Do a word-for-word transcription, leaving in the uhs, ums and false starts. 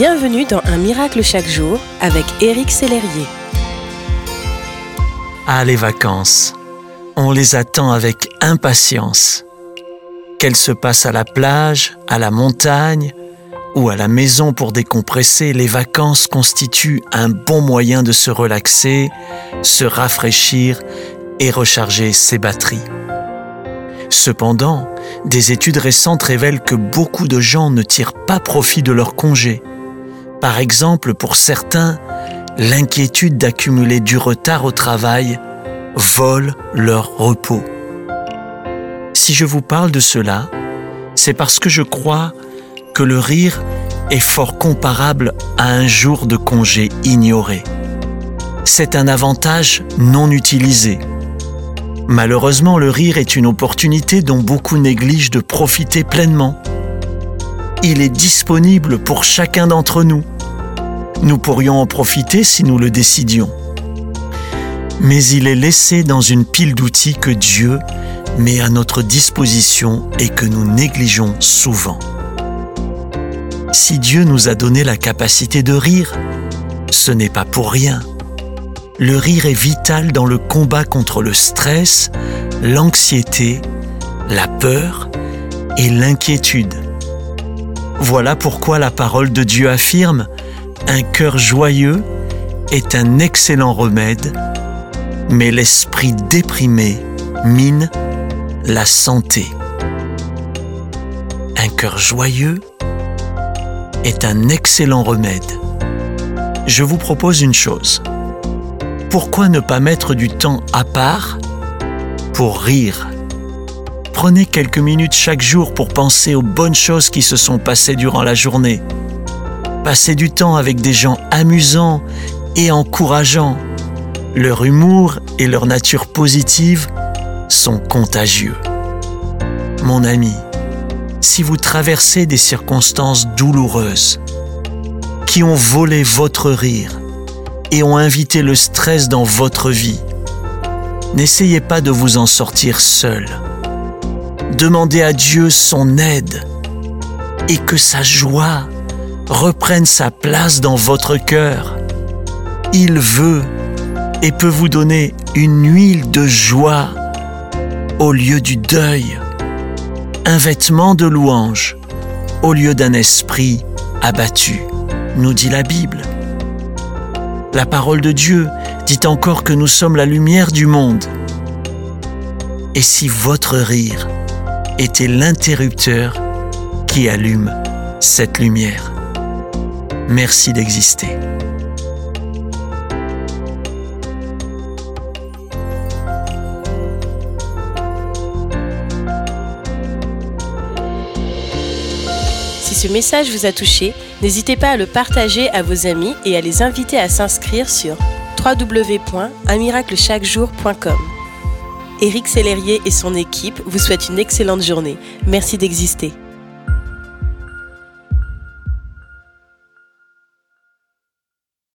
Bienvenue dans Un Miracle Chaque Jour avec Éric Célérier. Ah, les vacances, on les attend avec impatience. Qu'elles se passent à la plage, à la montagne ou à la maison pour décompresser, les vacances constituent un bon moyen de se relaxer, se rafraîchir et recharger ses batteries. Cependant, des études récentes révèlent que beaucoup de gens ne tirent pas profit de leurs congés. Par exemple, pour certains, l'inquiétude d'accumuler du retard au travail vole leur repos. Si je vous parle de cela, c'est parce que je crois que le rire est fort comparable à un jour de congé ignoré. C'est un avantage non utilisé. Malheureusement, le rire est une opportunité dont beaucoup négligent de profiter pleinement. Il est disponible pour chacun d'entre nous. Nous pourrions en profiter si nous le décidions. Mais il est laissé dans une pile d'outils que Dieu met à notre disposition et que nous négligeons souvent. Si Dieu nous a donné la capacité de rire, ce n'est pas pour rien. Le rire est vital dans le combat contre le stress, l'anxiété, la peur et l'inquiétude. Voilà pourquoi la parole de Dieu affirme « Un cœur joyeux est un excellent remède, mais l'esprit déprimé mine la santé. » Un cœur joyeux est un excellent remède. Je vous propose une chose. Pourquoi ne pas mettre du temps à part pour rire? Prenez quelques minutes chaque jour pour penser aux bonnes choses qui se sont passées durant la journée. Passez du temps avec des gens amusants et encourageants. Leur humour et leur nature positive sont contagieux. Mon ami, si vous traversez des circonstances douloureuses qui ont volé votre rire, et ont invité le stress dans votre vie, n'essayez pas de vous en sortir seul. Demandez à Dieu son aide et que sa joie reprenne sa place dans votre cœur. Il veut et peut vous donner une huile de joie au lieu du deuil, un vêtement de louange au lieu d'un esprit abattu, nous dit la Bible. La parole de Dieu dit encore que nous sommes la lumière du monde. Et si votre rire était l'interrupteur qui allume cette lumière? Merci d'exister. Si ce message vous a touché, n'hésitez pas à le partager à vos amis et à les inviter à s'inscrire sur w w w point un miracle chaque jour point com. Éric Célérier et son équipe vous souhaitent une excellente journée. Merci d'exister.